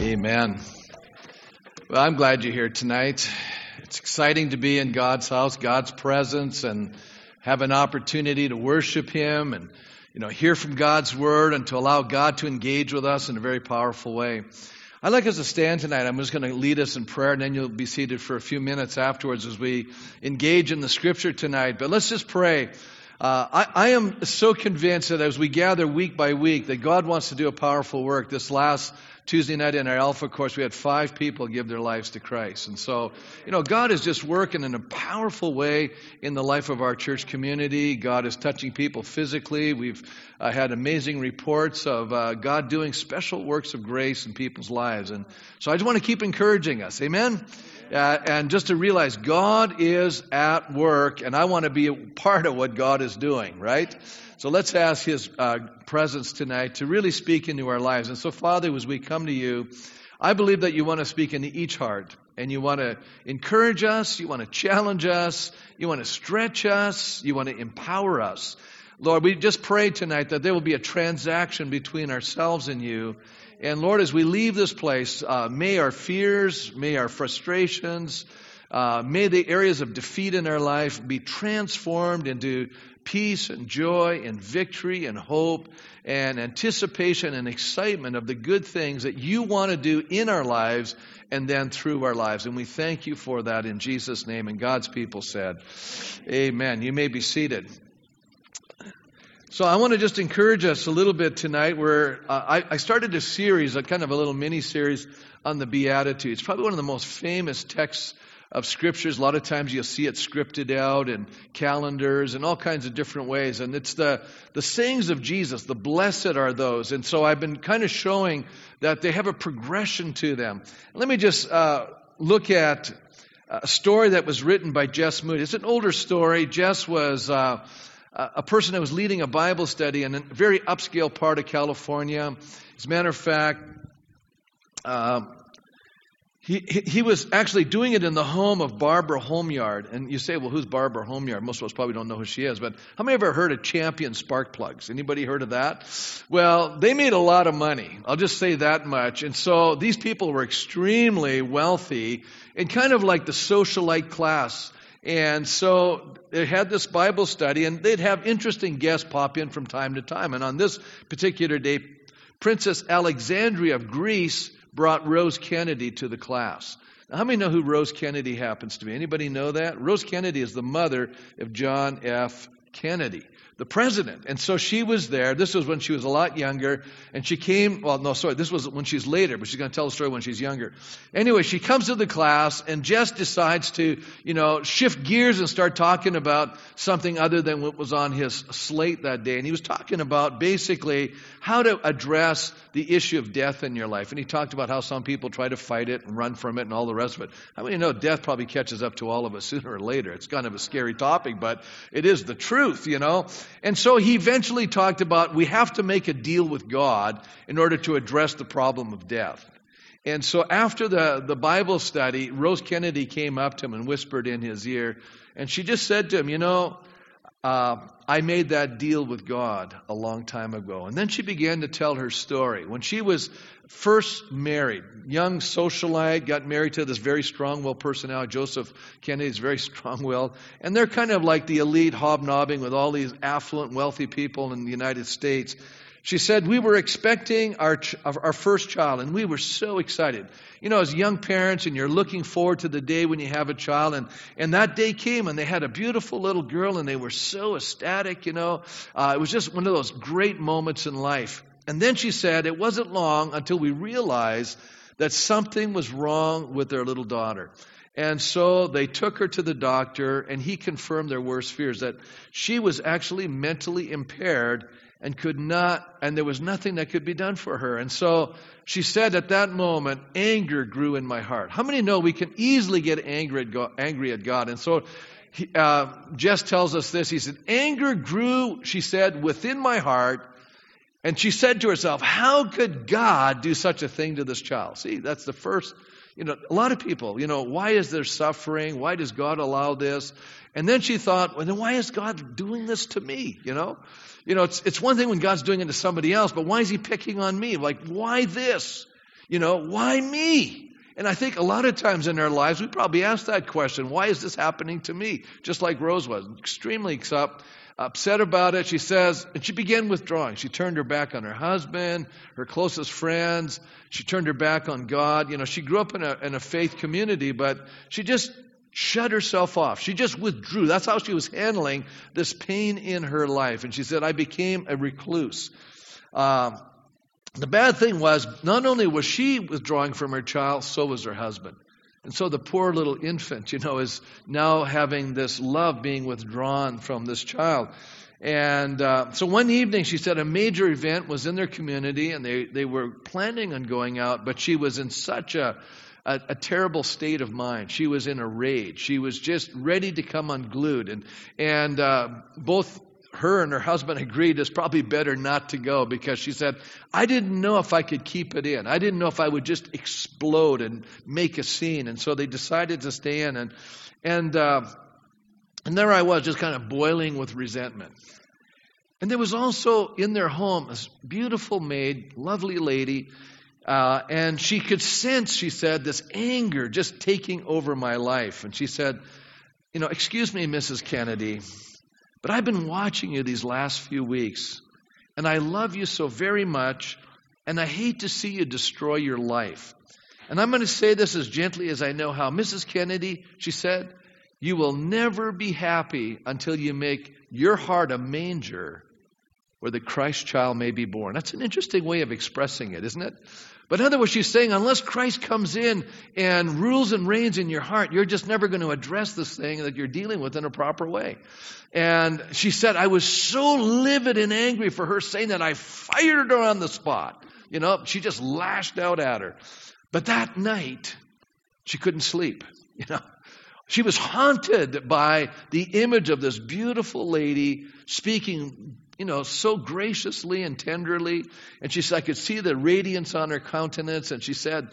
Amen. Well, I'm glad you're here tonight. It's exciting to be in God's house, God's presence, and have an opportunity to worship Him and, hear from God's Word and to allow God to engage with us in a very powerful way. I'd like us to stand tonight. I'm just going to lead us in prayer, and then you'll be seated for a few minutes afterwards as we engage in the Scripture tonight. But let's just pray. I am so convinced that as we gather week by week that God wants to do a powerful work. This last Tuesday night in our Alpha course, we had 5 people give their lives to Christ. And so, God is just working in a powerful way in the life of our church community. God is touching people physically. We've had amazing reports of God doing special works of grace in people's lives. And so I just want to keep encouraging us. Amen? And just to realize God is at work, and I want to be a part of what God is doing, right? So let's ask His presence tonight to really speak into our lives. And so, Father, as we come to You, I believe that You want to speak into each heart. And You want to encourage us. You want to challenge us. You want to stretch us. You want to empower us. Lord, we just pray tonight that there will be a transaction between ourselves and You. And, Lord, as we leave this place, may our fears, may our frustrations, may the areas of defeat in our life be transformed into peace and joy and victory and hope and anticipation and excitement of the good things that You want to do in our lives and then through our lives. And we thank You for that in Jesus' name. And God's people said, amen. You may be seated. So I want to just encourage us a little bit tonight where I started a series, a kind of a little mini-series on the Beatitudes. Probably one of the most famous texts of scriptures. A lot of times you'll see it scripted out and calendars and all kinds of different ways. And it's the sayings of Jesus, the blessed are those. And so I've been kind of showing that they have a progression to them. Let me just look at a story that was written by Jess Moody. It's an older story. Jess was a person that was leading a Bible study in a very upscale part of California. As a matter of fact, He was actually doing it in the home of Barbara Holmyard. And you say, well, who's Barbara Holmyard? Most of us probably don't know who she is. But how many ever heard of Champion Spark Plugs? Anybody heard of that? Well, they made a lot of money. I'll just say that much. And so these people were extremely wealthy and kind of like the socialite class. And so they had this Bible study, and they'd have interesting guests pop in from time to time. And on this particular day, Princess Alexandria of Greece brought Rose Kennedy to the class. Now, how many know who Rose Kennedy happens to be? Anybody know that? Rose Kennedy is the mother of John F. Kennedy, the president. And so she was there. This was when she was a lot younger. And she came, this was when she's later, but she's going to tell the story when she's younger. Anyway, she comes to the class, and Jess decides to, shift gears and start talking about something other than what was on his slate that day. And he was talking about basically how to address the issue of death in your life. And he talked about how some people try to fight it and run from it and all the rest of it. How many know death probably catches up to all of us sooner or later? It's kind of a scary topic, but it is the truth, And so he eventually talked about we have to make a deal with God in order to address the problem of death. And so after the Bible study, Rose Kennedy came up to him and whispered in his ear. And she just said to him, I made that deal with God a long time ago. And then she began to tell her story. When she was first married, young socialite, got married to this very strong-willed personality. Joseph Kennedy is very strong-willed. And they're kind of like the elite hobnobbing with all these affluent, wealthy people in the United States. She said, we were expecting our first child, and we were so excited. As young parents, and you're looking forward to the day when you have a child, and that day came, and they had a beautiful little girl, and they were so ecstatic, It was just one of those great moments in life. And then she said, it wasn't long until we realized that something was wrong with their little daughter. And so they took her to the doctor, and he confirmed their worst fears, that she was actually mentally impaired and there was nothing that could be done for her. And so she said at that moment, anger grew in my heart. How many know we can easily get angry at God? And so Jess tells us this. He said, anger grew, she said, within my heart. And she said to herself, how could God do such a thing to this child? See, that's the first. A lot of people, why is there suffering? Why does God allow this? And then she thought, well, then why is God doing this to me? It's one thing when God's doing it to somebody else, but why is He picking on me? Like, why this? You know, why me? And I think a lot of times in our lives, we probably ask that question, why is this happening to me? Just like Rose was, extremely upset about it. She says, and she began withdrawing. She turned her back on her husband, her closest friends. She turned her back on God. You know, she grew up in a faith community, but she just shut herself off. She just withdrew. That's how she was handling this pain in her life. And she said, I became a recluse. The bad thing was, not only was she withdrawing from her child, so was her husband. And so the poor little infant, you know, is now having this love being withdrawn from this child. And so one evening, she said a major event was in their community, and they were planning on going out, but she was in such a terrible state of mind. She was in a rage. She was just ready to come unglued. And both her and her husband agreed it's probably better not to go, because she said, I didn't know if I could keep it in. I didn't know if I would just explode and make a scene. And so they decided to stay in. And there I was, just kind of boiling with resentment. And there was also in their home this beautiful maid, lovely lady, and she could sense, she said, this anger just taking over my life. And she said, you know, excuse me, Mrs. Kennedy, but I've been watching you these last few weeks, and I love you so very much, and I hate to see you destroy your life. And I'm going to say this as gently as I know how. Mrs. Kennedy, she said, you will never be happy until you make your heart a manger where the Christ child may be born. That's an interesting way of expressing it, isn't it? But in other words, she's saying, unless Christ comes in and rules and reigns in your heart, you're just never going to address this thing that you're dealing with in a proper way. And she said, I was so livid and angry for her saying that I fired her on the spot. You know, she just lashed out at her. But that night, she couldn't sleep. You know, she was haunted by the image of this beautiful lady speaking, you know, so graciously and tenderly. And she said, I could see the radiance on her countenance. And she said,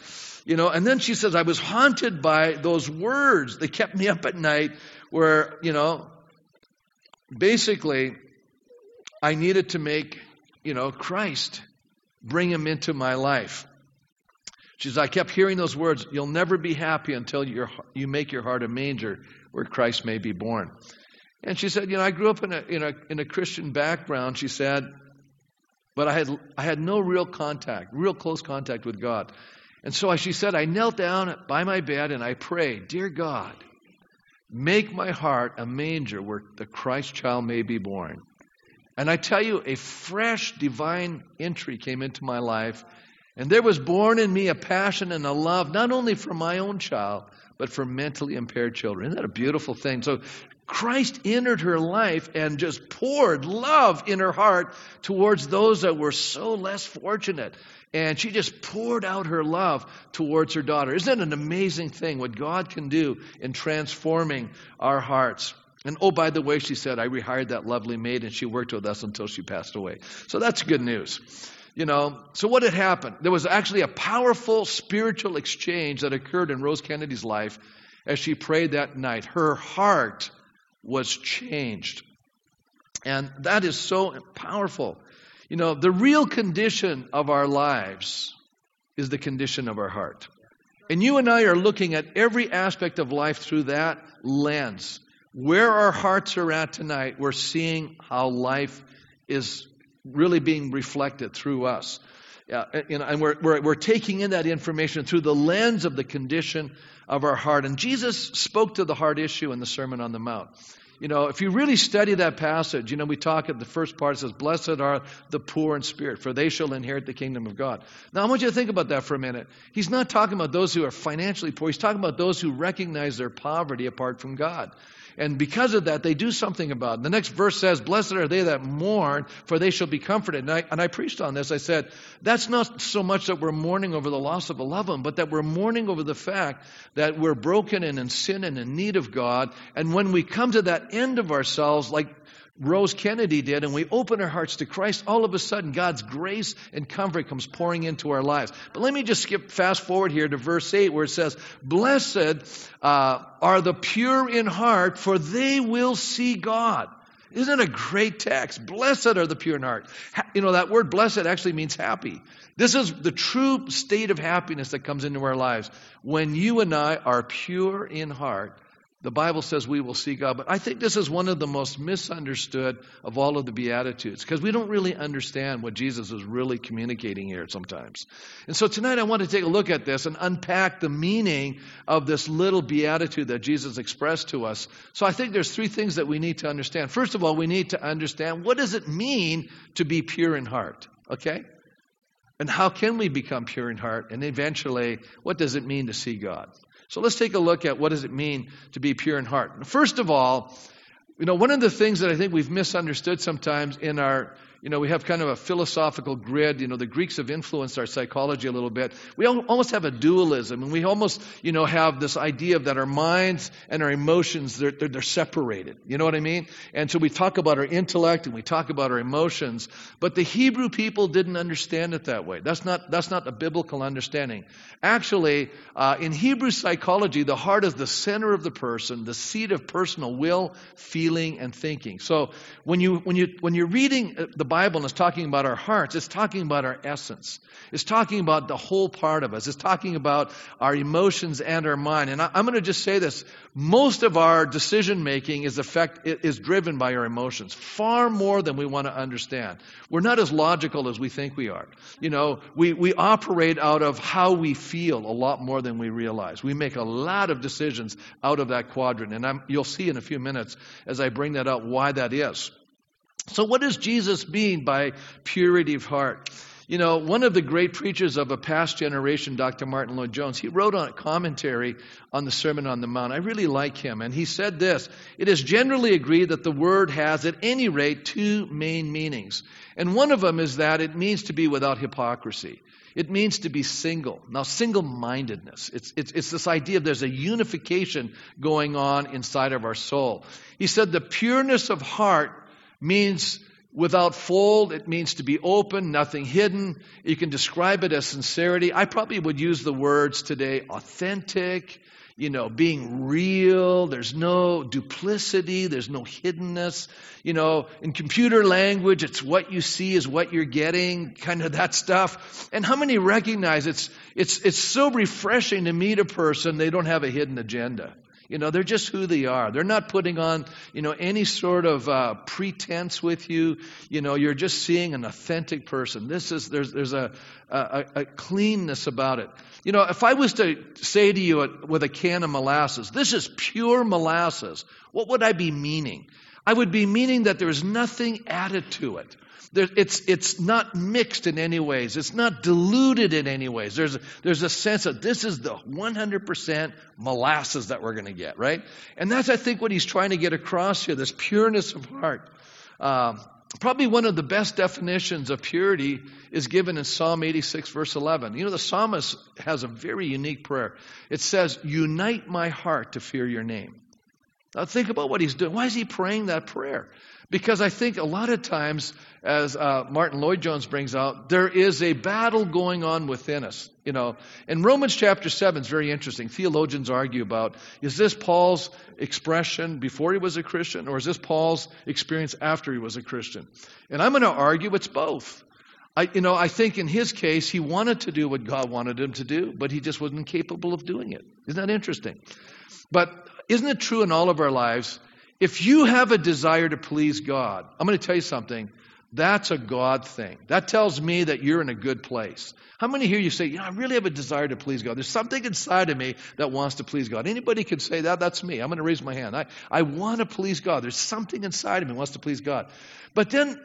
you know, and then she says, I was haunted by those words that kept me up at night where, you know, basically I needed to make, you know, Christ, bring him into my life. She says, I kept hearing those words, you'll never be happy until you make your heart a manger where Christ may be born. And she said, you know, I grew up in a Christian background, she said, but I had no real close contact with God. And so she said, I knelt down by my bed and I prayed, dear God, make my heart a manger where the Christ child may be born. And I tell you, a fresh divine entry came into my life. And there was born in me a passion and a love, not only for my own child, but for mentally impaired children. Isn't that a beautiful thing? So Christ entered her life and just poured love in her heart towards those that were so less fortunate. And she just poured out her love towards her daughter. Isn't it an amazing thing what God can do in transforming our hearts? And oh, by the way, she said, I rehired that lovely maid and she worked with us until she passed away. So that's good news. You know, so what had happened? There was actually a powerful spiritual exchange that occurred in Rose Kennedy's life as she prayed that night. Her heart was changed. And that is so powerful. You know, the real condition of our lives is the condition of our heart. And you and I are looking at every aspect of life through that lens. Where our hearts are at tonight, we're seeing how life is really being reflected through us. And we're taking in that information through the lens of the condition of our heart. And Jesus spoke to the heart issue in the Sermon on the Mount. You know, if you really study that passage, you know, we talk at the first part, it says, blessed are the poor in spirit, for they shall inherit the kingdom of God. Now, I want you to think about that for a minute. He's not talking about those who are financially poor. He's talking about those who recognize their poverty apart from God. And because of that, they do something about it. The next verse says, blessed are they that mourn, for they shall be comforted. And I preached on this. I said, that's not so much that we're mourning over the loss of a loved one, but that we're mourning over the fact that we're broken and in sin and in need of God. And when we come to that end of ourselves, like Rose Kennedy did, and we open our hearts to Christ, all of a sudden God's grace and comfort comes pouring into our lives. But let me just fast forward here to verse 8 where it says, Blessed are the pure in heart, for they will see God. Isn't it a great text? Blessed are the pure in heart. You know, that word blessed actually means happy. This is the true state of happiness that comes into our lives. When you and I are pure in heart, the Bible says we will see God. But I think this is one of the most misunderstood of all of the Beatitudes, because we don't really understand what Jesus is really communicating here sometimes. And so tonight I want to take a look at this and unpack the meaning of this little Beatitude that Jesus expressed to us. So I think there's three things that we need to understand. First of all, we need to understand, what does it mean to be pure in heart? Okay? And how can we become pure in heart? And eventually, what does it mean to see God? So let's take a look at what does it mean to be pure in heart. First of all, you know, one of the things that I think we've misunderstood sometimes in our, you know, we have kind of a philosophical grid. You know, the Greeks have influenced our psychology a little bit. We almost have a dualism, and we almost, you know, have this idea that our minds and our emotions, they're separated. You know what I mean? And so we talk about our intellect and we talk about our emotions, but the Hebrew people didn't understand it that way. That's not a biblical understanding. Actually, in Hebrew psychology, the heart is the center of the person, the seat of personal will, feeling, and thinking. So when you're reading the Bible and it's talking about our hearts, it's talking about our essence. It's talking about the whole part of us. It's talking about our emotions and our mind. And I'm going to just say this. Most of our decision-making is driven by our emotions, far more than we want to understand. We're not as logical as we think we are. You know, we operate out of how we feel a lot more than we realize. We make a lot of decisions out of that quadrant. And you'll see in a few minutes as I bring that up why that is. So what does Jesus mean by purity of heart? You know, one of the great preachers of a past generation, Dr. Martin Lloyd-Jones, he wrote a commentary on the Sermon on the Mount. I really like him. And he said this: it is generally agreed that the word has, at any rate, two main meanings. And one of them is that it means to be without hypocrisy. It means to be single. Now, single-mindedness. It's this idea of there's a unification going on inside of our soul. He said the pureness of heart means without fold. It means to be open, nothing hidden. You can describe it as sincerity. I probably would use the words today, authentic, you know, being real. There's no duplicity. There's no hiddenness. You know, in computer language, it's what you see is what you're getting, kind of that stuff. And how many recognize it's so refreshing to meet a person, they don't have a hidden agenda. You know, they're just who they are. They're not putting on, you know, any sort of pretense with you. You know, you're just seeing an authentic person. There's a cleanness about it. You know, if I was to say to you with a can of molasses, this is pure molasses, what would I be meaning? I would be meaning that there is nothing added to it. It's not mixed in any ways. It's not diluted in any ways. There's a sense of this is the 100% molasses that we're going to get, right? And that's, I think, what he's trying to get across here, this pureness of heart. Probably one of the best definitions of purity is given in Psalm 86, verse 11. You know, the psalmist has a very unique prayer. It says, "Unite my heart to fear your name." Now think about what he's doing. Why is he praying that prayer? Because I think a lot of times, as Martin Lloyd-Jones brings out, there is a battle going on within us. You know, in Romans chapter 7, it's very interesting. Theologians argue about, is this Paul's expression before he was a Christian, or is this Paul's experience after he was a Christian? And I'm going to argue it's both. I think in his case, he wanted to do what God wanted him to do, but he just wasn't capable of doing it. Isn't that interesting? But isn't it true in all of our lives? If you have a desire to please God, I'm going to tell you something, that's a God thing. That tells me that you're in a good place. How many here you say, you know, I really have a desire to please God. There's something inside of me that wants to please God. Anybody can say that, that's me. I'm going to raise my hand. I want to please God. There's something inside of me that wants to please God. But then,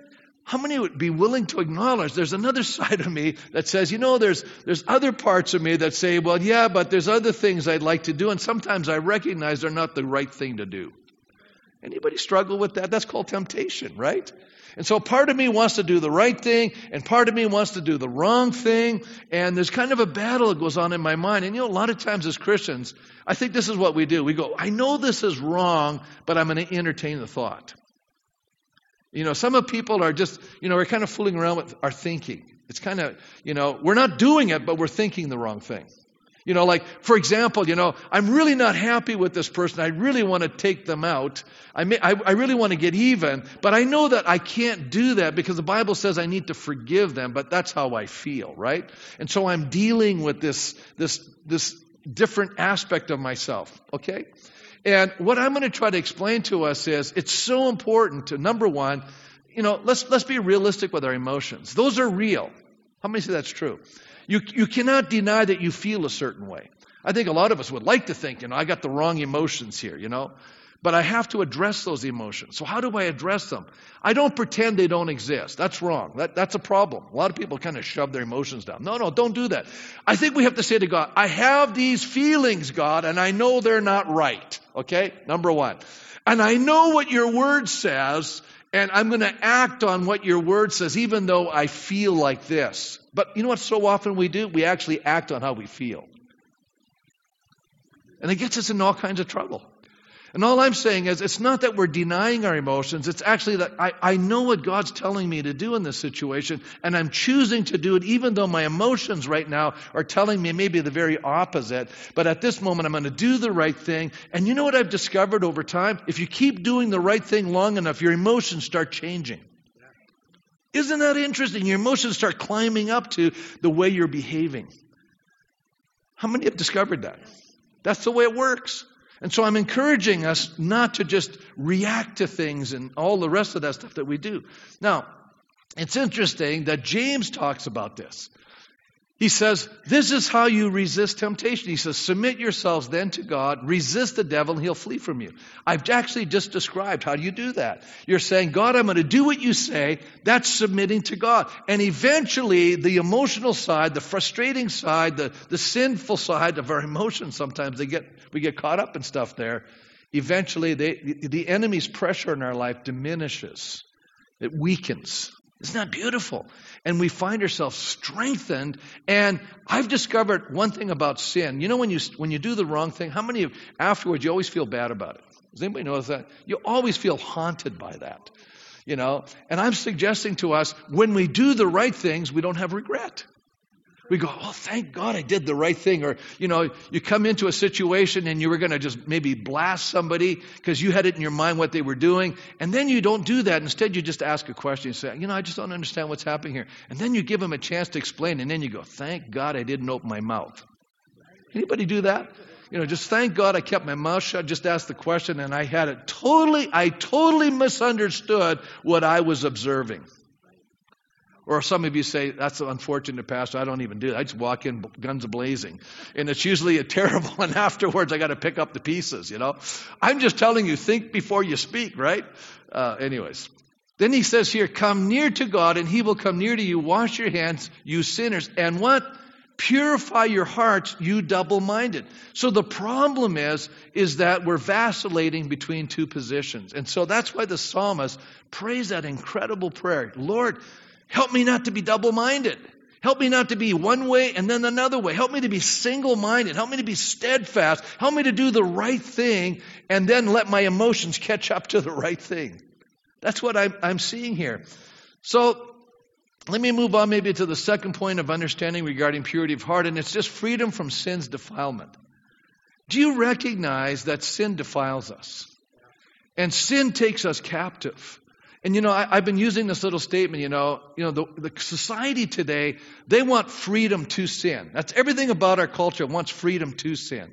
how many would be willing to acknowledge there's another side of me that says, you know, there's other parts of me that say, well, yeah, but there's other things I'd like to do, and sometimes I recognize they're not the right thing to do. Anybody struggle with that? That's called temptation, right? And so part of me wants to do the right thing, and part of me wants to do the wrong thing, and there's kind of a battle that goes on in my mind. And you know, a lot of times as Christians, I think this is what we do. We go, I know this is wrong, but I'm going to entertain the thought. You know, some of people are just, you know, we're kind of fooling around with our thinking. It's kind of, you know, we're not doing it, but we're thinking the wrong thing. You know, like, for example, you know, I'm really not happy with this person. I really want to take them out. I really want to get even. But I know that I can't do that because the Bible says I need to forgive them. But that's how I feel, right? And so I'm dealing with this different aspect of myself, okay? And what I'm going to try to explain to us is it's so important to, number one, you know, let's be realistic with our emotions. Those are real. How many say that's true? You cannot deny that you feel a certain way. I think a lot of us would like to think, you know, I got the wrong emotions here, you know. But I have to address those emotions. So how do I address them? I don't pretend they don't exist. That's wrong. That's a problem. A lot of people kind of shove their emotions down. No, don't do that. I think we have to say to God, I have these feelings, God, and I know they're not right. Okay? Number one. And I know what your word says, and I'm going to act on what your word says, even though I feel like this. But you know what so often we do? We actually act on how we feel. And it gets us in all kinds of trouble. And all I'm saying is it's not that we're denying our emotions. It's actually that I know what God's telling me to do in this situation, and I'm choosing to do it even though my emotions right now are telling me maybe the very opposite. But at this moment, I'm going to do the right thing. And you know what I've discovered over time? If you keep doing the right thing long enough, your emotions start changing. Isn't that interesting? Your emotions start climbing up to the way you're behaving. How many have discovered that? That's the way it works. And so I'm encouraging us not to just react to things and all the rest of that stuff that we do. Now, it's interesting that James talks about this. He says, this is how you resist temptation. He says, submit yourselves then to God, resist the devil, and he'll flee from you. I've actually just described how do you do that. You're saying, God, I'm going to do what you say. That's submitting to God. And eventually, the emotional side, the frustrating side, the sinful side of our emotions, sometimes we get caught up in stuff there. Eventually, the enemy's pressure in our life diminishes. It weakens. Isn't that beautiful? And we find ourselves strengthened. And I've discovered one thing about sin. You know, when you do the wrong thing, how many of afterwards you always feel bad about it? Does anybody notice that? You always feel haunted by that, you know? And I'm suggesting to us, when we do the right things, we don't have regret. We go, oh, thank God I did the right thing. Or, you know, you come into a situation and you were going to just maybe blast somebody because you had it in your mind what they were doing. And then you don't do that. Instead, you just ask a question and say, you know, I just don't understand what's happening here. And then you give them a chance to explain. And then you go, thank God I didn't open my mouth. Anybody do that? You know, just thank God I kept my mouth shut, just asked the question, and I totally misunderstood what I was observing. Or some of you say, that's unfortunate, Pastor. I don't even do that. I just walk in, guns blazing. And it's usually a terrible one afterwards. I got to pick up the pieces, you know. I'm just telling you, think before you speak, right? Anyways. Then he says here, come near to God, and he will come near to you. Wash your hands, you sinners. And what? Purify your hearts, you double-minded. So the problem is that we're vacillating between two positions. And so that's why the psalmist prays that incredible prayer. Lord, help me not to be double-minded. Help me not to be one way and then another way. Help me to be single-minded. Help me to be steadfast. Help me to do the right thing and then let my emotions catch up to the right thing. That's what I'm seeing here. So let me move on maybe to the second point of understanding regarding purity of heart, and it's just freedom from sin's defilement. Do you recognize that sin defiles us? And sin takes us captive. And, you know, I've been using this little statement, you know, the society today, they want freedom to sin. That's everything about our culture wants freedom to sin.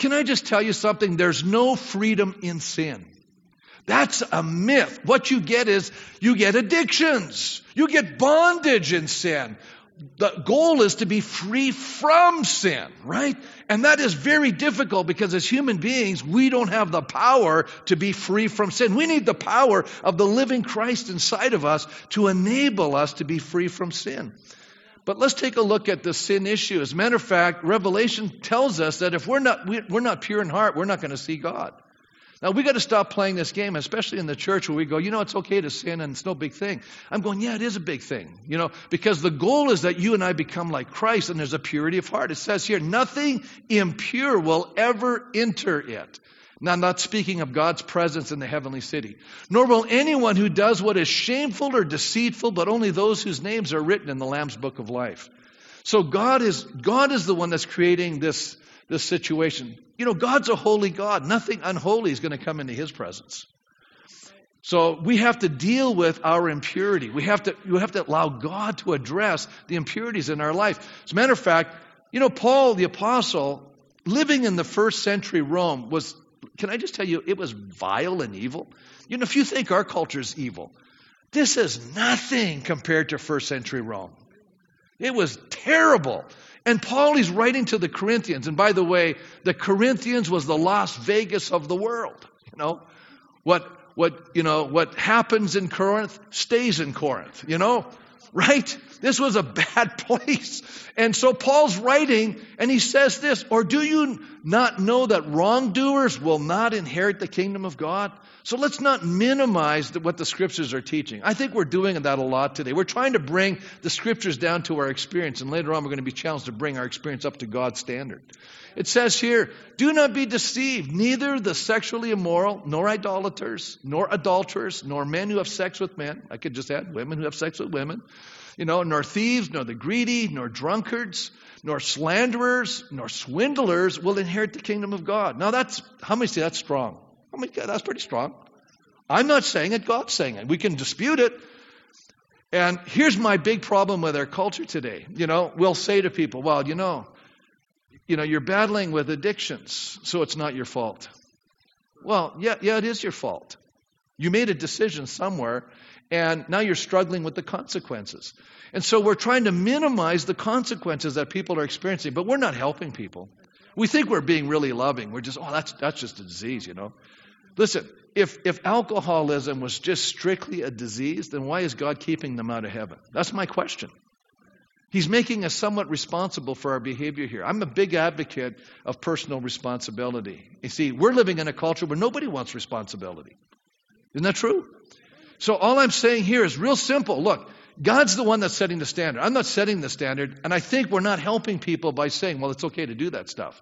Can I just tell you something? There's no freedom in sin. That's a myth. What you get is you get addictions. You get bondage in sin. The goal is to be free from sin, right? And that is very difficult because as human beings, we don't have the power to be free from sin. We need the power of the living Christ inside of us to enable us to be free from sin. But let's take a look at the sin issue. As a matter of fact, Revelation tells us that if we're not pure in heart, we're not going to see God. Now, we got to stop playing this game, especially in the church where we go, you know, it's okay to sin and it's no big thing. I'm going, yeah, it is a big thing, you know, because the goal is that you and I become like Christ and there's a purity of heart. It says here, nothing impure will ever enter it. Now, I'm not speaking of God's presence in the heavenly city. Nor will anyone who does what is shameful or deceitful, but only those whose names are written in the Lamb's Book of Life. So God is the one that's creating this situation. You know, God's a holy God. Nothing unholy is going to come into his presence. So we have to deal with our impurity. You have to allow God to address the impurities in our life. As a matter of fact, you know, Paul the apostle, living in the first century Rome was, can I just tell you, it was vile and evil. You know, if you think our culture is evil, this is nothing compared to first century Rome. It was terrible. And Paul, he's writing to the Corinthians. And by the way, the Corinthians was the Las Vegas of the world. You know, what happens in Corinth stays in Corinth, you know, right? This was a bad place. And so Paul's writing and he says this, or do you not know that wrongdoers will not inherit the kingdom of God? So let's not minimize what the scriptures are teaching. I think we're doing that a lot today. We're trying to bring the scriptures down to our experience, and later on we're going to be challenged to bring our experience up to God's standard. It says here, do not be deceived, neither the sexually immoral, nor idolaters, nor adulterers, nor men who have sex with men. I could just add women who have sex with women. You know, nor thieves, nor the greedy, nor drunkards, nor slanderers, nor swindlers will inherit the kingdom of God. Now that's, how many say that's strong? I mean, that's pretty strong. I'm not saying it, God's saying it. We can dispute it. And here's my big problem with our culture today. You know, we'll say to people, well, you know, you're battling with addictions, so it's not your fault. Well, yeah, it is your fault. You made a decision somewhere, and now you're struggling with the consequences. And so we're trying to minimize the consequences that people are experiencing, but we're not helping people. We think we're being really loving. We're just, oh, that's just a disease, you know. Listen, if alcoholism was just strictly a disease, then why is God keeping them out of heaven? That's my question. He's making us somewhat responsible for our behavior here. I'm a big advocate of personal responsibility. You see, we're living in a culture where nobody wants responsibility. Isn't that true? So all I'm saying here is real simple. Look, God's the one that's setting the standard. I'm not setting the standard, and I think we're not helping people by saying, well, it's okay to do that stuff.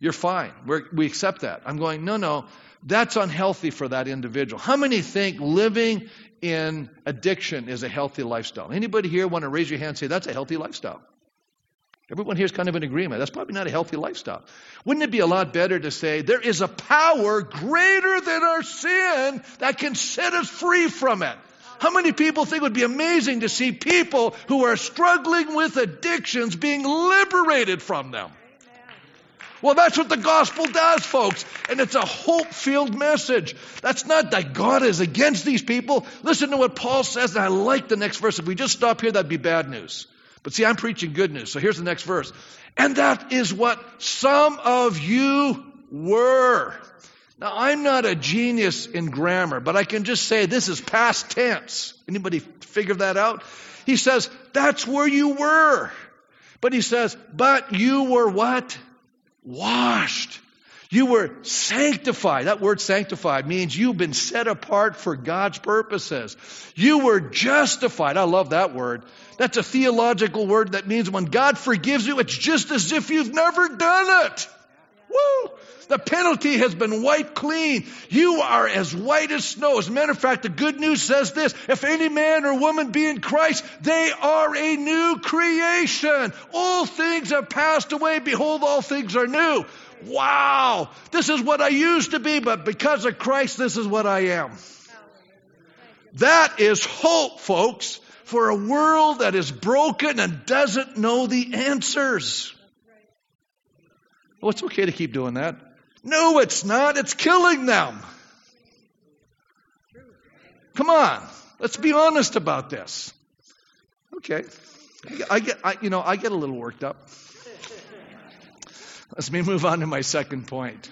You're fine. We accept that. I'm going, no, that's unhealthy for that individual. How many think living in addiction is a healthy lifestyle? Anybody here want to raise your hand and say, that's a healthy lifestyle? Everyone here is kind of in agreement. That's probably not a healthy lifestyle. Wouldn't it be a lot better to say, there is a power greater than our sin that can set us free from it? How many people think it would be amazing to see people who are struggling with addictions being liberated from them? Well, that's what the gospel does, folks. And it's a hope-filled message. That's not that God is against these people. Listen to what Paul says, and I like the next verse. If we just stop here, that'd be bad news. But see, I'm preaching good news. So here's the next verse. And that is what some of you were. Now, I'm not a genius in grammar, but I can just say this is past tense. Anybody figure that out? He says, that's where you were. But he says, but you were what? Washed. You were sanctified. That word sanctified means you've been set apart for God's purposes. You were justified. I love that word. That's a theological word that means when God forgives you, it's just as if you've never done it. Woo! The penalty has been wiped clean. You are as white as snow. As a matter of fact, the good news says this. If any man or woman be in Christ, they are a new creation. All things have passed away. Behold, all things are new. Wow! This is what I used to be, but because of Christ, this is what I am. That is hope, folks, for a world that is broken and doesn't know the answers. Well, it's okay to keep doing that. No, it's not. It's killing them. Come on. Let's be honest about this. Okay. I get a little worked up. Let me move on to my second point.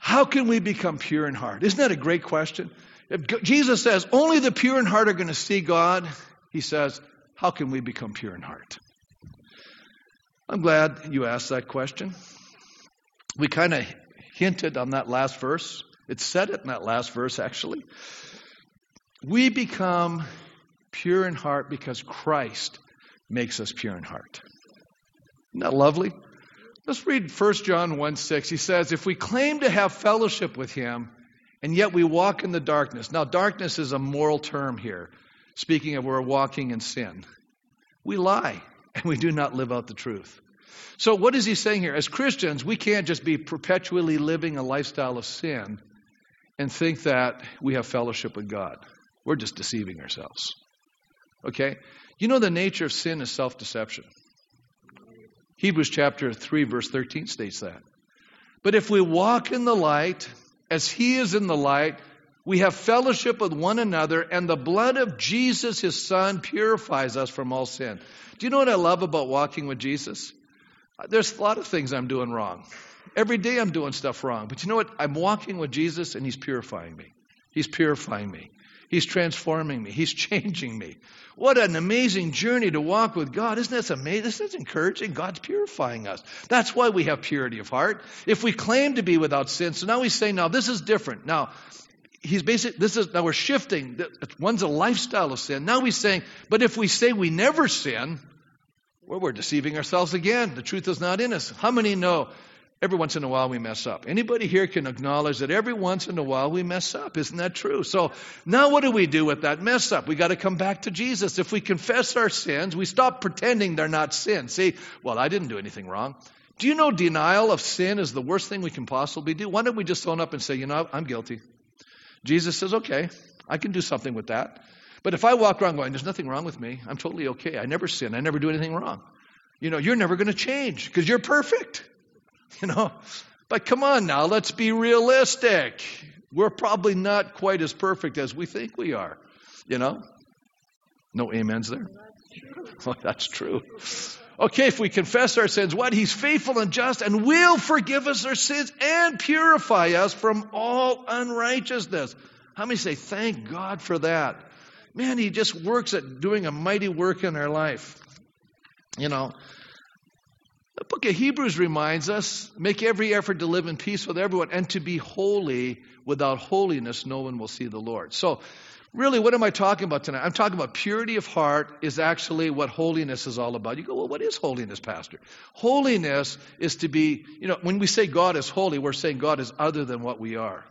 How can we become pure in heart? Isn't that a great question? If Jesus says, only the pure in heart are going to see God. He says, how can we become pure in heart? I'm glad you asked that question. We kind of hinted on that last verse. It said it in that last verse, actually. We become pure in heart because Christ makes us pure in heart. Isn't that lovely? Let's read 1 John 1:6. He says, if we claim to have fellowship with him, and yet we walk in the darkness. Now, darkness is a moral term here, speaking of we're walking in sin. We lie and we do not live out the truth. So what is he saying here? As Christians, we can't just be perpetually living a lifestyle of sin and think that we have fellowship with God. We're just deceiving ourselves. Okay? You know the nature of sin is self-deception. Hebrews chapter 3, verse 13 states that. But if we walk in the light, as he is in the light, we have fellowship with one another, and the blood of Jesus, his son, purifies us from all sin. Do you know what I love about walking with Jesus? There's a lot of things I'm doing wrong. Every day I'm doing stuff wrong. But you know what? I'm walking with Jesus, and he's purifying me. He's purifying me. He's transforming me. He's changing me. What an amazing journey to walk with God. Isn't this amazing? This is encouraging. God's purifying us. That's why we have purity of heart. If we claim to be without sin, so now we say, now this is different. Now, he's basically, this is, now we're shifting. One's a lifestyle of sin. Now he's saying, but if we say we never sin, well, we're deceiving ourselves again. The truth is not in us. How many know? Every once in a while we mess up. Anybody here can acknowledge that every once in a while we mess up. Isn't that true? So now what do we do with that mess up? We got to come back to Jesus. If we confess our sins, we stop pretending they're not sin. See, well, I didn't do anything wrong. Do you know denial of sin is the worst thing we can possibly do? Why don't we just own up and say, you know, I'm guilty. Jesus says, okay, I can do something with that. But if I walk around going, there's nothing wrong with me. I'm totally okay. I never sin. I never do anything wrong. You know, you're never going to change because you're perfect. You know, but come on now, let's be realistic. We're probably not quite as perfect as we think we are, you know. No amens there. Well, that's true. Okay, if we confess our sins, what? He's faithful and just and will forgive us our sins and purify us from all unrighteousness. How many say, thank God for that? Man, he just works at doing a mighty work in our life, you know. The book of Hebrews reminds us, make every effort to live in peace with everyone and to be holy. Without holiness, no one will see the Lord. So really, what am I talking about tonight? I'm talking about purity of heart is actually what holiness is all about. You go, well, what is holiness, Pastor? Holiness is to be, you know, when we say God is holy, we're saying God is other than what we are.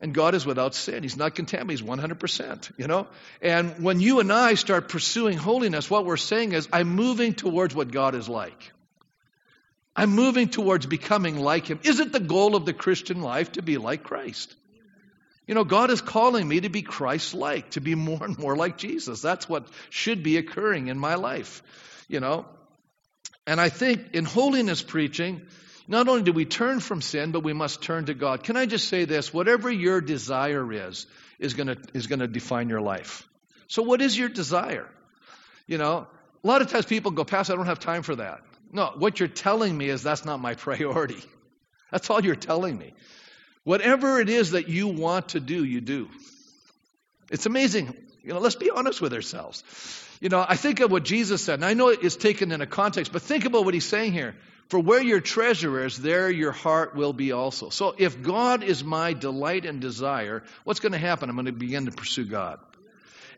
And God is without sin. He's not contaminated. He's 100%, you know. And when you and I start pursuing holiness, what we're saying is I'm moving towards what God is like. I'm moving towards becoming like him. Isn't the goal of the Christian life to be like Christ? You know, God is calling me to be Christ-like, to be more and more like Jesus. That's what should be occurring in my life, you know. And I think in holiness preaching, not only do we turn from sin, but we must turn to God. Can I just say this? Whatever your desire is going to define your life. So what is your desire? You know, a lot of times people go, Pastor, I don't have time for that. No, what you're telling me is that's not my priority. That's all you're telling me. Whatever it is that you want to do, you do. It's amazing. You know, let's be honest with ourselves. You know, I think of what Jesus said, and I know it's taken in a context, but think about what he's saying here. For where your treasure is, there your heart will be also. So if God is my delight and desire, what's going to happen? I'm going to begin to pursue God.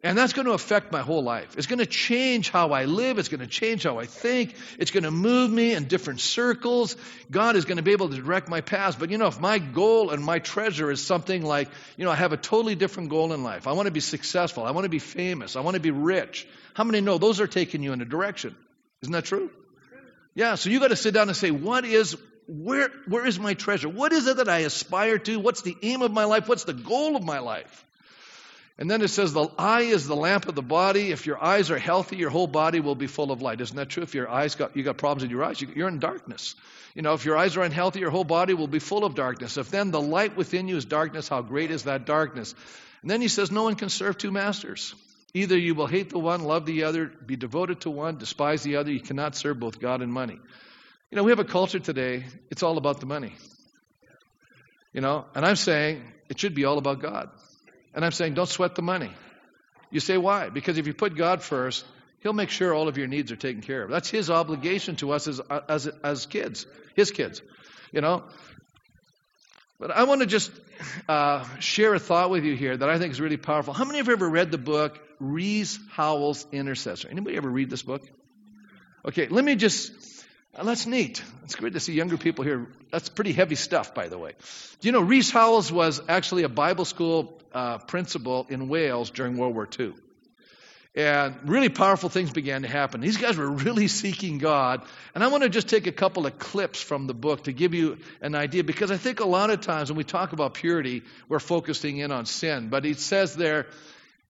And that's going to affect my whole life. It's going to change how I live. It's going to change how I think. It's going to move me in different circles. God is going to be able to direct my path. But, you know, if my goal and my treasure is something like, you know, I have a totally different goal in life. I want to be successful. I want to be famous. I want to be rich. How many know those are taking you in a direction? Isn't that true? Yeah, so you got to sit down and say, where is my treasure? What is it that I aspire to? What's the aim of my life? What's the goal of my life? And then it says the eye is the lamp of the body. If your eyes are healthy, your whole body will be full of light. Isn't that true? If your eyes you got problems in your eyes, you're in darkness. You know, if your eyes are unhealthy, your whole body will be full of darkness. If then the light within you is darkness, how great is that darkness? And then he says, no one can serve two masters. Either you will hate the one, love the other, be devoted to one, despise the other. You cannot serve both God and money. You know, we have a culture today, it's all about the money. You know, and I'm saying it should be all about God. And I'm saying, don't sweat the money. You say, why? Because if you put God first, he'll make sure all of your needs are taken care of. That's his obligation to us as kids, his kids, you know. But I want to just share a thought with you here that I think is really powerful. How many of you have ever read the book, Reese Howells, Intercessor? Anybody ever read this book? Okay, that's neat. It's great to see younger people here. That's pretty heavy stuff, by the way. Do you know Reese Howells was actually a Bible school principal in Wales during World War II? And really powerful things began to happen. These guys were really seeking God. And I want to just take a couple of clips from the book to give you an idea, because I think a lot of times when we talk about purity, we're focusing in on sin. But it says there,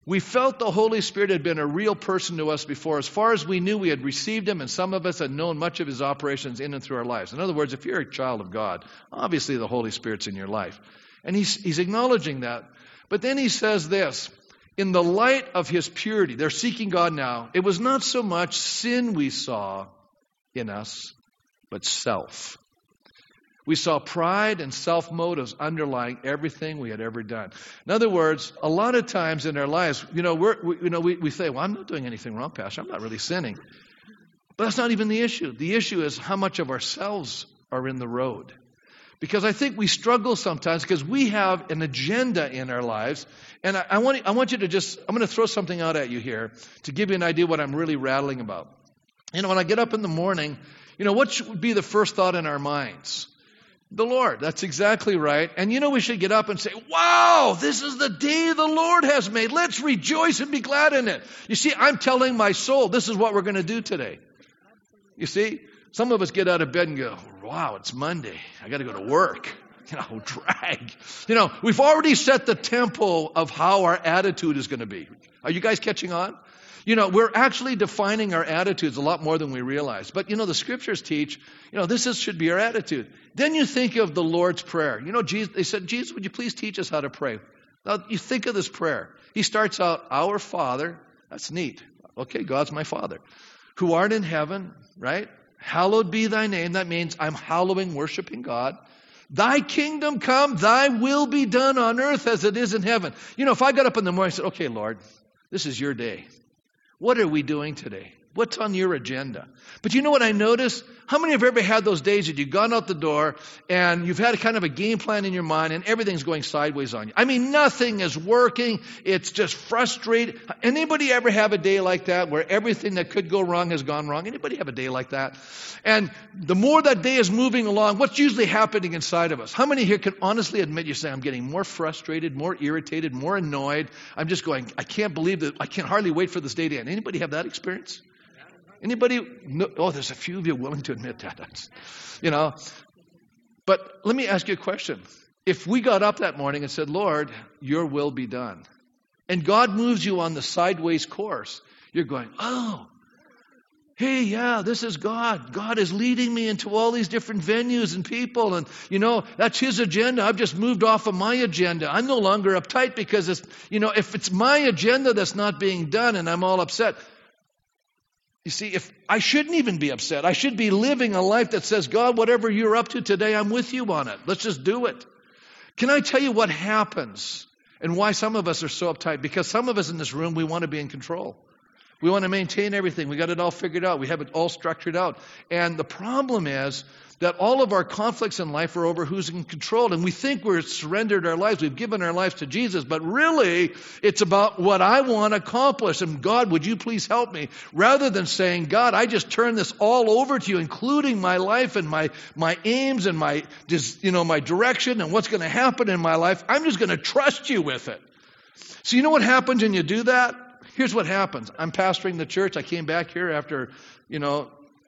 we felt the Holy Spirit had been a real person to us before. As far as we knew, we had received him, and some of us had known much of his operations in and through our lives. In other words, if you're a child of God, obviously the Holy Spirit's in your life. And he's acknowledging that. But then he says this, in the light of his purity, they're seeking God now. It was not so much sin we saw in us, but self. We saw pride and self-motives underlying everything we had ever done. In other words, a lot of times in our lives, we say, well, I'm not doing anything wrong, Pastor. I'm not really sinning. But that's not even the issue. The issue is how much of ourselves are in the road. Because I think we struggle sometimes because we have an agenda in our lives. And I want you to just, I'm going to throw something out at you here to give you an idea what I'm really rattling about. You know, when I get up in the morning, what should be the first thought in our minds? The Lord. That's exactly right. And we should get up and say, wow, this is the day the Lord has made. Let's rejoice and be glad in it. You see, I'm telling my soul, this is what we're going to do today. You see? Some of us get out of bed and go, wow, it's Monday. I got to go to work. Drag. We've already set the tempo of how our attitude is going to be. Are you guys catching on? We're actually defining our attitudes a lot more than we realize. But, the scriptures teach, should be our attitude. Then you think of the Lord's Prayer. They said, Jesus, would you please teach us how to pray? Now, you think of this prayer. He starts out, our Father. That's neat. Okay, God's my Father. Who art in heaven, right? Hallowed be thy name. That means I'm hallowing, worshiping God. Thy kingdom come, thy will be done on earth as it is in heaven. If I got up in the morning and said, okay, Lord, this is your day. What are we doing today? What's on your agenda? But you know what I noticed? How many of you have ever had those days that you've gone out the door and you've had kind of a game plan in your mind and everything's going sideways on you? I mean, nothing is working. It's just frustrating. Anybody ever have a day like that where everything that could go wrong has gone wrong? Anybody have a day like that? And the more that day is moving along, what's usually happening inside of us? How many here can honestly admit, you say, I'm getting more frustrated, more irritated, more annoyed. I'm just going, I can't believe that. I can hardly wait for this day to end. Anybody have that experience? Anybody? No, oh, there's a few of you willing to admit that. But let me ask you a question. If we got up that morning and said, Lord, your will be done, and God moves you on the sideways course, you're going, oh, hey, yeah, this is God. God is leading me into all these different venues and people. And, that's his agenda. I've just moved off of my agenda. I'm no longer uptight because, if it's my agenda that's not being done and I'm all upset. You see, if I shouldn't even be upset. I should be living a life that says, God, whatever you're up to today, I'm with you on it. Let's just do it. Can I tell you what happens and why some of us are so uptight? Because some of us in this room, we want to be in control. We want to maintain everything. We got it all figured out. We have it all structured out. And the problem is that all of our conflicts in life are over who's in control. And we think we're surrendered our lives. We've given our lives to Jesus. But really, it's about what I want to accomplish. And God, would you please help me? Rather than saying, God, I just turn this all over to you, including my life and my aims and my direction and what's going to happen in my life. I'm just going to trust you with it. So you know what happens when you do that? Here's what happens. I'm pastoring the church. I came back here after,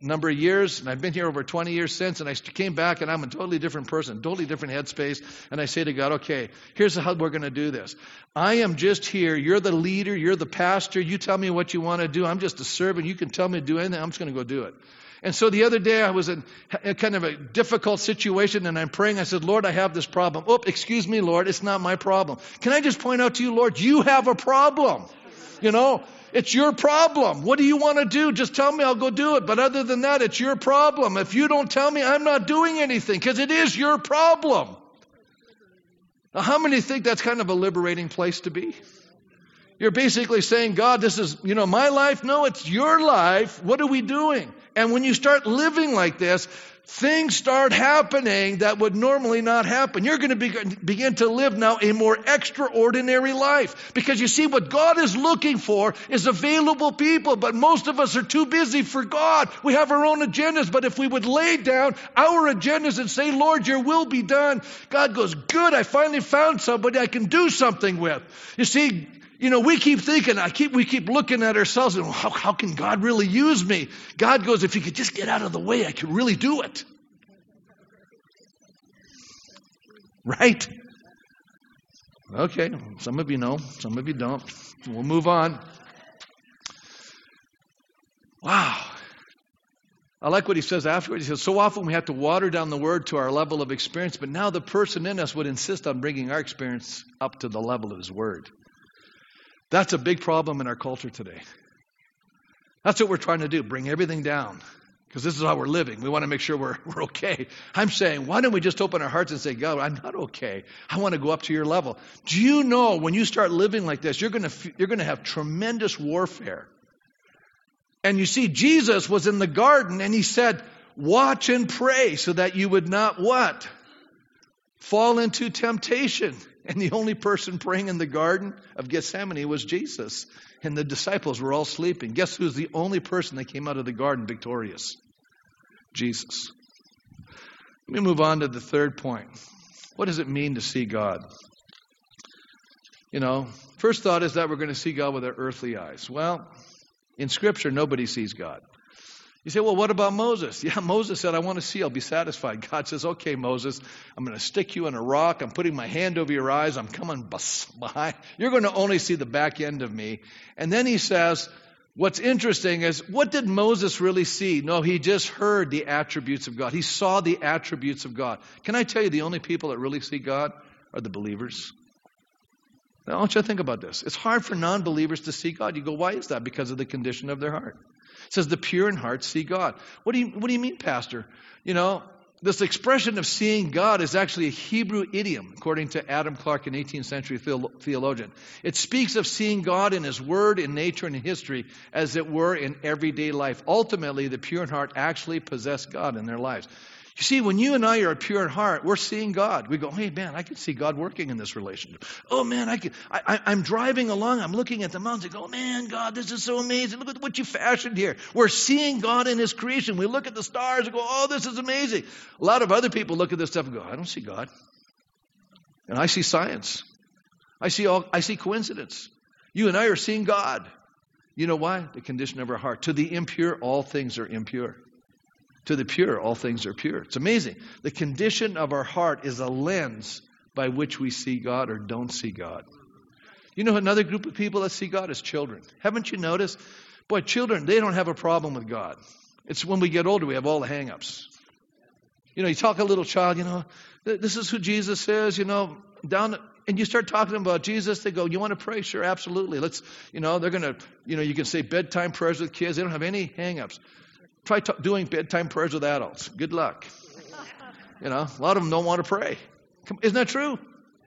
number of years, and I've been here over 20 years since, and I came back, and I'm a totally different person, totally different headspace, and I say to God, okay, here's how we're going to do this. I am just here. You're the leader. You're the pastor. You tell me what you want to do. I'm just a servant. You can tell me to do anything. I'm just going to go do it. And so the other day I was in a kind of a difficult situation, and I'm praying. I said, Lord, I have this problem. Oh, excuse me, Lord. It's not my problem. Can I just point out to you, Lord, you have a problem. It's your problem. What do you want to do? Just tell me, I'll go do it. But other than that, it's your problem. If you don't tell me, I'm not doing anything because it is your problem. Now, how many think that's kind of a liberating place to be? You're basically saying, God, this is, my life. No, it's your life. What are we doing? And when you start living like this, things start happening that would normally not happen. You're going to begin to live now a more extraordinary life. Because you see, what God is looking for is available people. But most of us are too busy for God. We have our own agendas. But if we would lay down our agendas and say, Lord, your will be done. God goes, good, I finally found somebody I can do something with. You see, You know, we keep thinking, we keep looking at ourselves and how can God really use me? God goes, if you could just get out of the way, I could really do it. Right? Okay, some of you know, some of you don't. We'll move on. Wow. I like what he says afterwards. He says, so often we have to water down the word to our level of experience, but now the person in us would insist on bringing our experience up to the level of his word. That's a big problem in our culture today. That's what we're trying to do, bring everything down, because this is how we're living. We want to make sure we're okay. I'm saying, why don't we just open our hearts and say, God, I'm not okay. I want to go up to your level. Do you know when you start living like this, you're going to have tremendous warfare? And you see, Jesus was in the garden, and he said, watch and pray so that you would not what? Fall into temptation. And the only person praying in the Garden of Gethsemane was Jesus. And the disciples were all sleeping. Guess who's the only person that came out of the garden victorious? Jesus. Let me move on to the third point. What does it mean to see God? You know, first thought is that we're going to see God with our earthly eyes. Well, in Scripture, nobody sees God. You say, well, what about Moses? Yeah, Moses said, I want to see, I'll be satisfied. God says, okay, Moses, I'm going to stick you in a rock. I'm putting my hand over your eyes. I'm coming behind. You're going to only see the back end of me. And then he says, what's interesting is, what did Moses really see? No, he just heard the attributes of God. He saw the attributes of God. Can I tell you, the only people that really see God are the believers. Now, I want you to think about this. It's hard for non-believers to see God. You go, why is that? Because of the condition of their heart. It says the pure in heart see God. What do you mean, Pastor? You know, this expression of seeing God is actually a Hebrew idiom, according to Adam Clark, an 18th century theologian. It speaks of seeing God in his word, in nature, and in history, as it were in everyday life. Ultimately, the pure in heart actually possess God in their lives. You see, when you and I are pure in heart, we're seeing God. We go, hey, man, I can see God working in this relationship. Oh, man, I'm driving along. I'm looking at the mountains. I go, oh, man, God, this is so amazing. Look at what you fashioned here. We're seeing God in his creation. We look at the stars and go, oh, this is amazing. A lot of other people look at this stuff and go, I don't see God. And I see science. I see coincidence. You and I are seeing God. You know why? The condition of our heart. To the impure, all things are impure. To the pure, all things are pure. It's amazing. The condition of our heart is a lens by which we see God or don't see God. You know another group of people that see God is children. Haven't you noticed? Boy, children, they don't have a problem with God. It's when we get older, we have all the hang-ups. You know, you talk to a little child, you know, this is who Jesus is, you know, and you start talking to them about Jesus, they go, you want to pray? Sure, absolutely. Let's, you know, they're going to, you know, you can say bedtime prayers with kids. They don't have any hang-ups. Try doing bedtime prayers with adults. Good luck. You know, a lot of them don't want to pray. Isn't that true?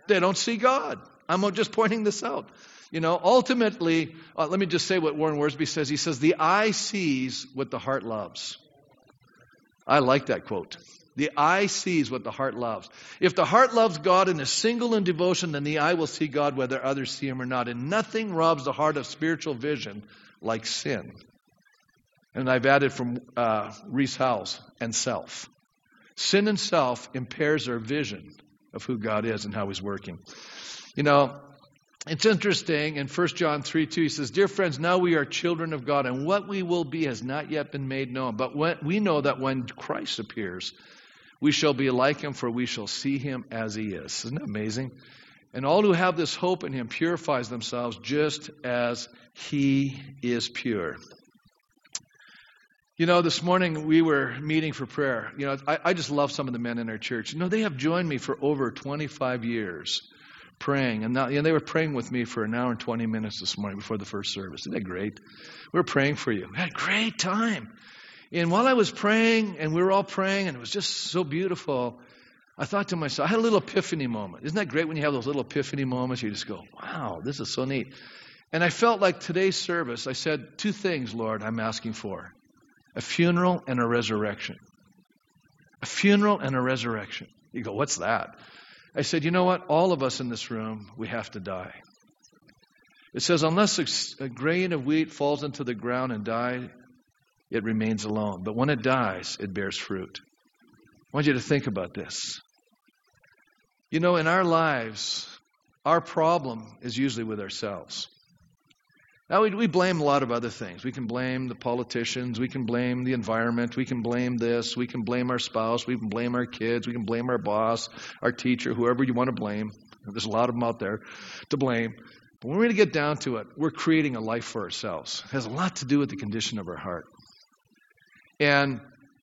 They don't see God. I'm just pointing this out. You know, ultimately, let me just say what Warren Wiersbe says. He says, the eye sees what the heart loves. I like that quote. The eye sees what the heart loves. If the heart loves God and is single in devotion, then the eye will see God whether others see him or not. And nothing robs the heart of spiritual vision like sin. And I've added from Reese Howells, and self. Sin and self impairs our vision of who God is and how he's working. You know, it's interesting. In 1 John 3:2, he says, dear friends, now we are children of God, and what we will be has not yet been made known. But we know that when Christ appears, we shall be like him, for we shall see him as he is. Isn't that amazing? And all who have this hope in him purifies themselves just as he is pure. You know, this morning we were meeting for prayer. You know, I just love some of the men in our church. You know, they have joined me for over 25 years praying. And now, you know, they were praying with me for an hour and 20 minutes this morning before the first service. Isn't that great? We were praying for you. We had a great time. And while I was praying, and we were all praying, and it was just so beautiful, I thought to myself, I had a little epiphany moment. Isn't that great when you have those little epiphany moments? You just go, wow, this is so neat. And I felt like today's service, I said, two things, Lord, I'm asking for. A funeral and a resurrection. A funeral and a resurrection. You go, what's that? I said, you know what? All of us in this room, we have to die. It says, unless a grain of wheat falls into the ground and dies, it remains alone. But when it dies, it bears fruit. I want you to think about this. You know, in our lives, our problem is usually with ourselves. Now, we blame a lot of other things. We can blame the politicians. We can blame the environment. We can blame this. We can blame our spouse. We can blame our kids. We can blame our boss, our teacher, whoever you want to blame. There's a lot of them out there to blame. But when we really get down to it, we're creating a life for ourselves. It has a lot to do with the condition of our heart. And,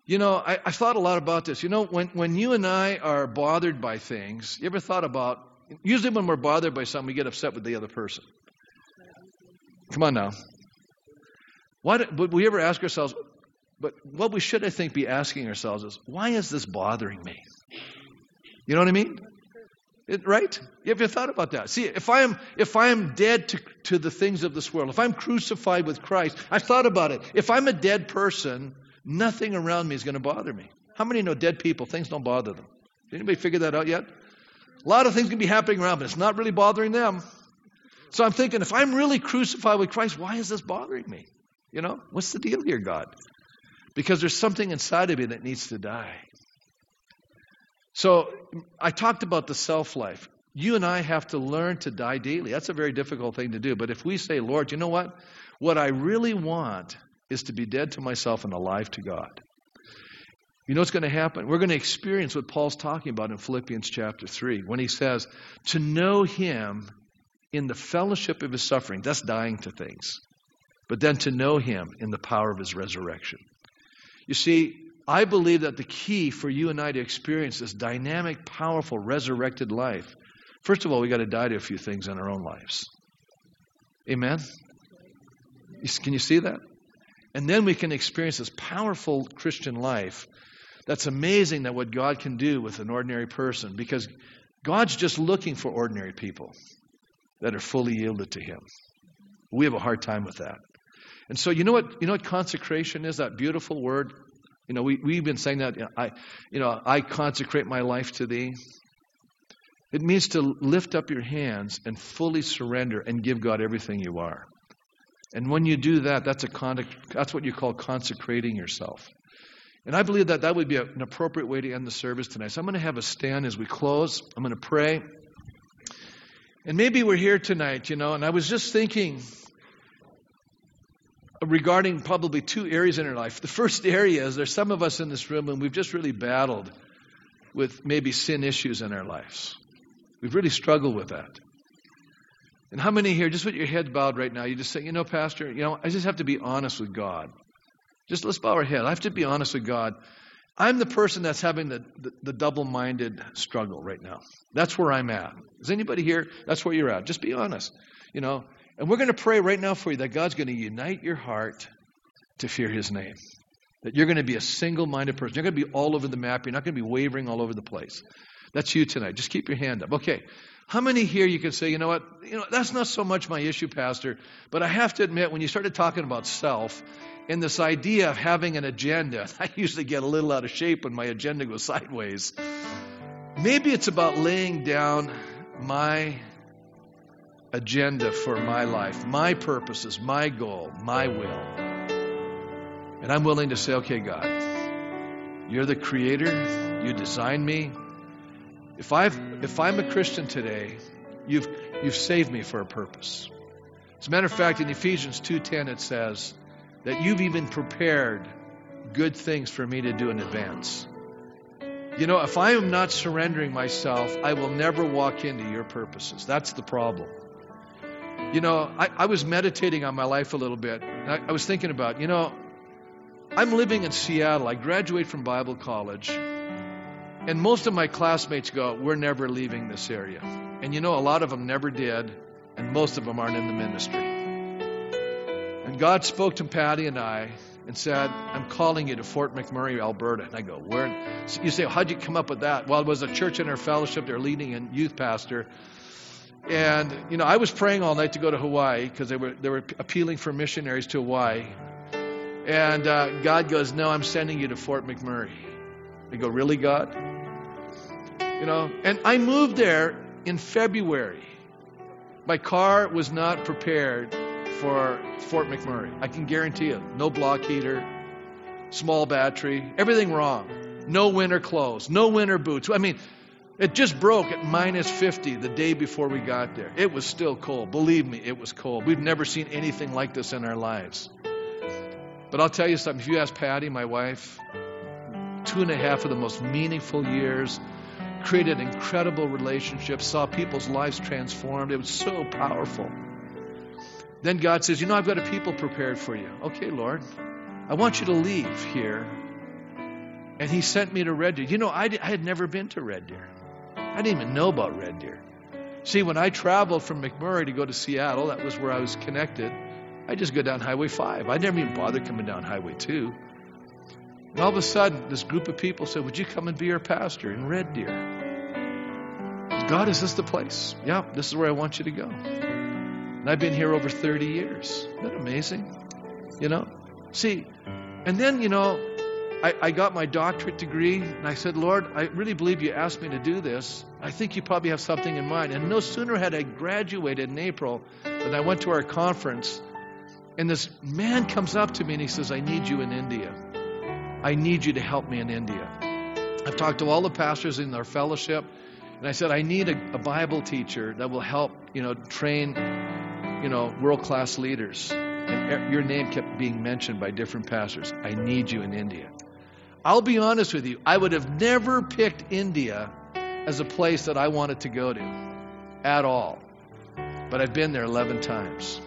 you know, I thought a lot about this. You know, when you and I are bothered by things, you ever thought about, usually when we're bothered by something, we get upset with the other person. Come on now. Would we ever ask ourselves, but what we should, I think, be asking ourselves is, why is this bothering me? You know what I mean? Right? Have you thought about that? See, if I am dead to the things of this world, if I'm crucified with Christ, I've thought about it. If I'm a dead person, nothing around me is going to bother me. How many know dead people? Things don't bother them. Did anybody figure that out yet? A lot of things can be happening around, but it's not really bothering them. So I'm thinking, if I'm really crucified with Christ, why is this bothering me? You know, what's the deal here, God? Because there's something inside of me that needs to die. So I talked about the self-life. You and I have to learn to die daily. That's a very difficult thing to do. But if we say, Lord, you know what? What I really want is to be dead to myself and alive to God. You know what's going to happen? We're going to experience what Paul's talking about in Philippians chapter 3 when he says, to know him in the fellowship of his suffering, that's dying to things, but then to know him in the power of his resurrection. You see, I believe that the key for you and I to experience this dynamic, powerful, resurrected life, first of all, we got to die to a few things in our own lives. Amen? Can you see that? And then we can experience this powerful Christian life that's amazing that what God can do with an ordinary person, because God's just looking for ordinary people that are fully yielded to him. We have a hard time with that. And so you know what consecration is, that beautiful word? You know, we've been saying that, I consecrate my life to thee. It means to lift up your hands and fully surrender and give God everything you are. And when you do that, that's what you call consecrating yourself. And I believe that would be an appropriate way to end the service tonight. So I'm going to have us stand as we close. I'm going to pray. And maybe we're here tonight, you know, and I was just thinking regarding probably two areas in our life. The first area is there's some of us in this room and we've just really battled with maybe sin issues in our lives. We've really struggled with that. And how many here, just with your head bowed right now, you just say, you know, Pastor, you know, I just have to be honest with God. Just let's bow our head. I have to be honest with God. I'm the person that's having the double-minded struggle right now. That's where I'm at. Is anybody here? That's where you're at. Just be honest, you know. And we're going to pray right now for you that God's going to unite your heart to fear his name, that you're going to be a single-minded person. You're going to be all over the map. You're not going to be wavering all over the place. That's you tonight. Just keep your hand up. Okay. How many here you can say, you know what, that's not so much my issue, Pastor, but I have to admit, when you started talking about self and this idea of having an agenda, I usually get a little out of shape when my agenda goes sideways. Maybe it's about laying down my agenda for my life, my purposes, my goal, my will. And I'm willing to say, okay, God, you're the creator, you designed me. If I'm a Christian today, you've saved me for a purpose. As a matter of fact, in Ephesians 2:10 it says that you've even prepared good things for me to do in advance. You know, if I am not surrendering myself, I will never walk into your purposes. That's the problem. You know, I was meditating on my life a little bit. And I was thinking about, you know, I'm living in Seattle. I graduated from Bible college. And most of my classmates go, we're never leaving this area. And you know, a lot of them never did, and most of them aren't in the ministry. And God spoke to Patty and I and said, I'm calling you to Fort McMurray, Alberta. And I go, where? You say, how'd you come up with that? Well, it was a church in our fellowship. They're leading a youth pastor. And, you know, I was praying all night to go to Hawaii because they were appealing for missionaries to Hawaii. And God goes, no, I'm sending you to Fort McMurray. I go, really, God? You know, and I moved there in February. My car was not prepared for Fort McMurray. I can guarantee it. No block heater, small battery, everything wrong. No winter clothes, no winter boots. I mean, It just broke at minus 50 the day before we got there. It was still cold. Believe me, it was cold. We've never seen anything like this in our lives. But I'll tell you something. If you ask Patty, my wife, 2.5 of the most meaningful years, created incredible relationships, saw people's lives transformed. It was so powerful. Then God says, you know, I've got a people prepared for you. Okay, Lord, I want you to leave here. And he sent me to Red Deer. You know, I had never been to Red Deer. I didn't even know about Red Deer. See, when I traveled from McMurray to go to Seattle, that was where I was connected, I just go down Highway 5. I never even bothered coming down Highway 2. And all of a sudden, this group of people said, would you come and be our pastor in Red Deer? God, is this the place? Yeah, this is where I want you to go. And I've been here over 30 years. Isn't that amazing? You know? See, and then, you know, I got my doctorate degree, and I said, Lord, I really believe you asked me to do this. I think you probably have something in mind. And no sooner had I graduated in April than I went to our conference, and this man comes up to me and he says, I need you in India. I need you to help me in India. I've talked to all the pastors in our fellowship, and I said, I need a Bible teacher that will help, you know, train, you know, world-class leaders. And your name kept being mentioned by different pastors. I need you in India. I'll be honest with you, I would have never picked India as a place that I wanted to go to at all. But I've been there 11 times.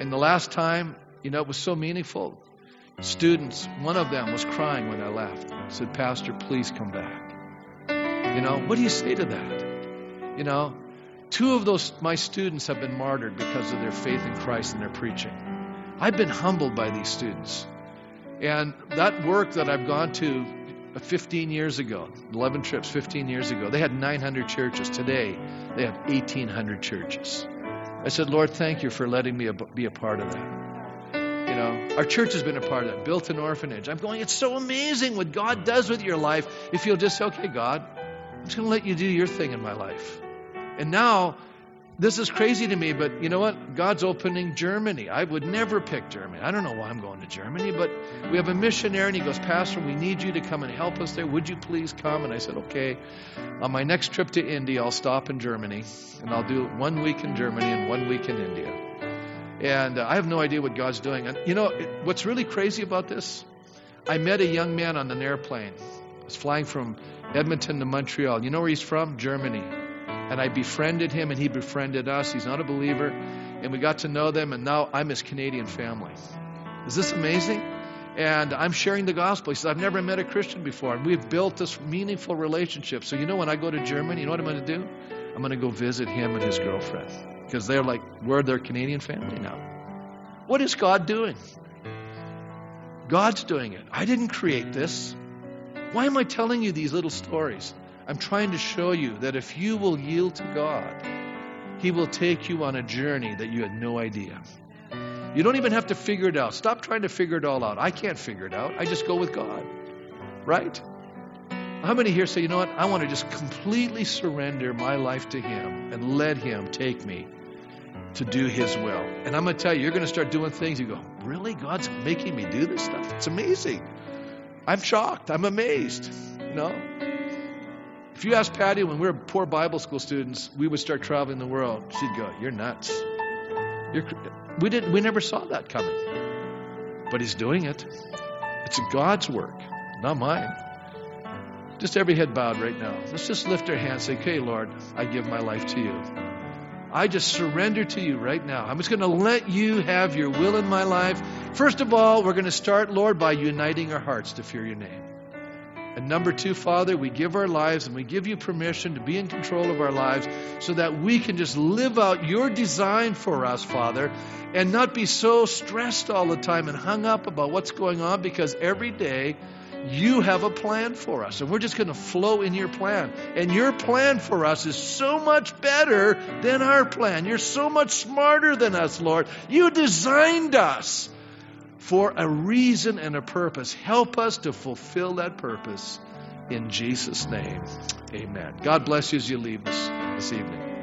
And the last time, you know, it was so meaningful. Students, one of them was crying when I left. I said, Pastor, please come back. You know, what do you say to that? You know, 2 of those, my students have been martyred because of their faith in Christ and their preaching. I've been humbled by these students. And that work that I've gone to 15 years ago, 11 trips 15 years ago, they had 900 churches. Today, they have 1,800 churches. I said, Lord, thank you for letting me be a part of that. You know, our church has been a part of that, built an orphanage. I'm going, it's so amazing what God does with your life if you'll just say, okay, God, I'm just going to let you do your thing in my life. And now, this is crazy to me, but you know what? God's opening Germany. I would never pick Germany. I don't know why I'm going to Germany, but we have a missionary, and he goes, Pastor, we need you to come and help us there. Would you please come? And I said, okay. On my next trip to India, I'll stop in Germany, and I'll do 1 week in Germany and 1 week in India. And I have no idea what God's doing. And you know, what's really crazy about this? I met a young man on an airplane. I was flying from Edmonton to Montreal. You know where he's from? Germany. And I befriended him, and he befriended us. He's not a believer. And we got to know them, and now I'm his Canadian family. Is this amazing? And I'm sharing the gospel. He says, I've never met a Christian before. And we've built this meaningful relationship. So you know when I go to Germany, you know what I'm going to do? I'm going to go visit him and his girlfriend. Because they're like, we're their Canadian family now. What is God doing? God's doing it. I didn't create this. Why am I telling you these little stories? I'm trying to show you that if you will yield to God, He will take you on a journey that you had no idea. You don't even have to figure it out. Stop trying to figure it all out. I can't figure it out. I just go with God. Right? How many here say, you know what? I want to just completely surrender my life to Him and let Him take me to do His will. And I'm going to tell you, you're going to start doing things. You go, really? God's making me do this stuff? It's amazing. I'm shocked. I'm amazed. You know? If you asked Patty, when we were poor Bible school students, we would start traveling the world. She'd go, you're nuts. We never saw that coming. But He's doing it. It's God's work, not mine. Just every head bowed right now. Let's just lift our hands and say, okay, Lord, I give my life to you. I just surrender to you right now. I'm just going to let you have your will in my life. First of all, we're going to start, Lord, by uniting our hearts to fear your name. And number 2, Father, we give our lives and we give you permission to be in control of our lives so that we can just live out your design for us, Father, and not be so stressed all the time and hung up about what's going on, because every day you have a plan for us, and we're just going to flow in your plan. And your plan for us is so much better than our plan. You're so much smarter than us, Lord. You designed us for a reason and a purpose. Help us to fulfill that purpose in Jesus' name. Amen. God bless you as you leave us this evening.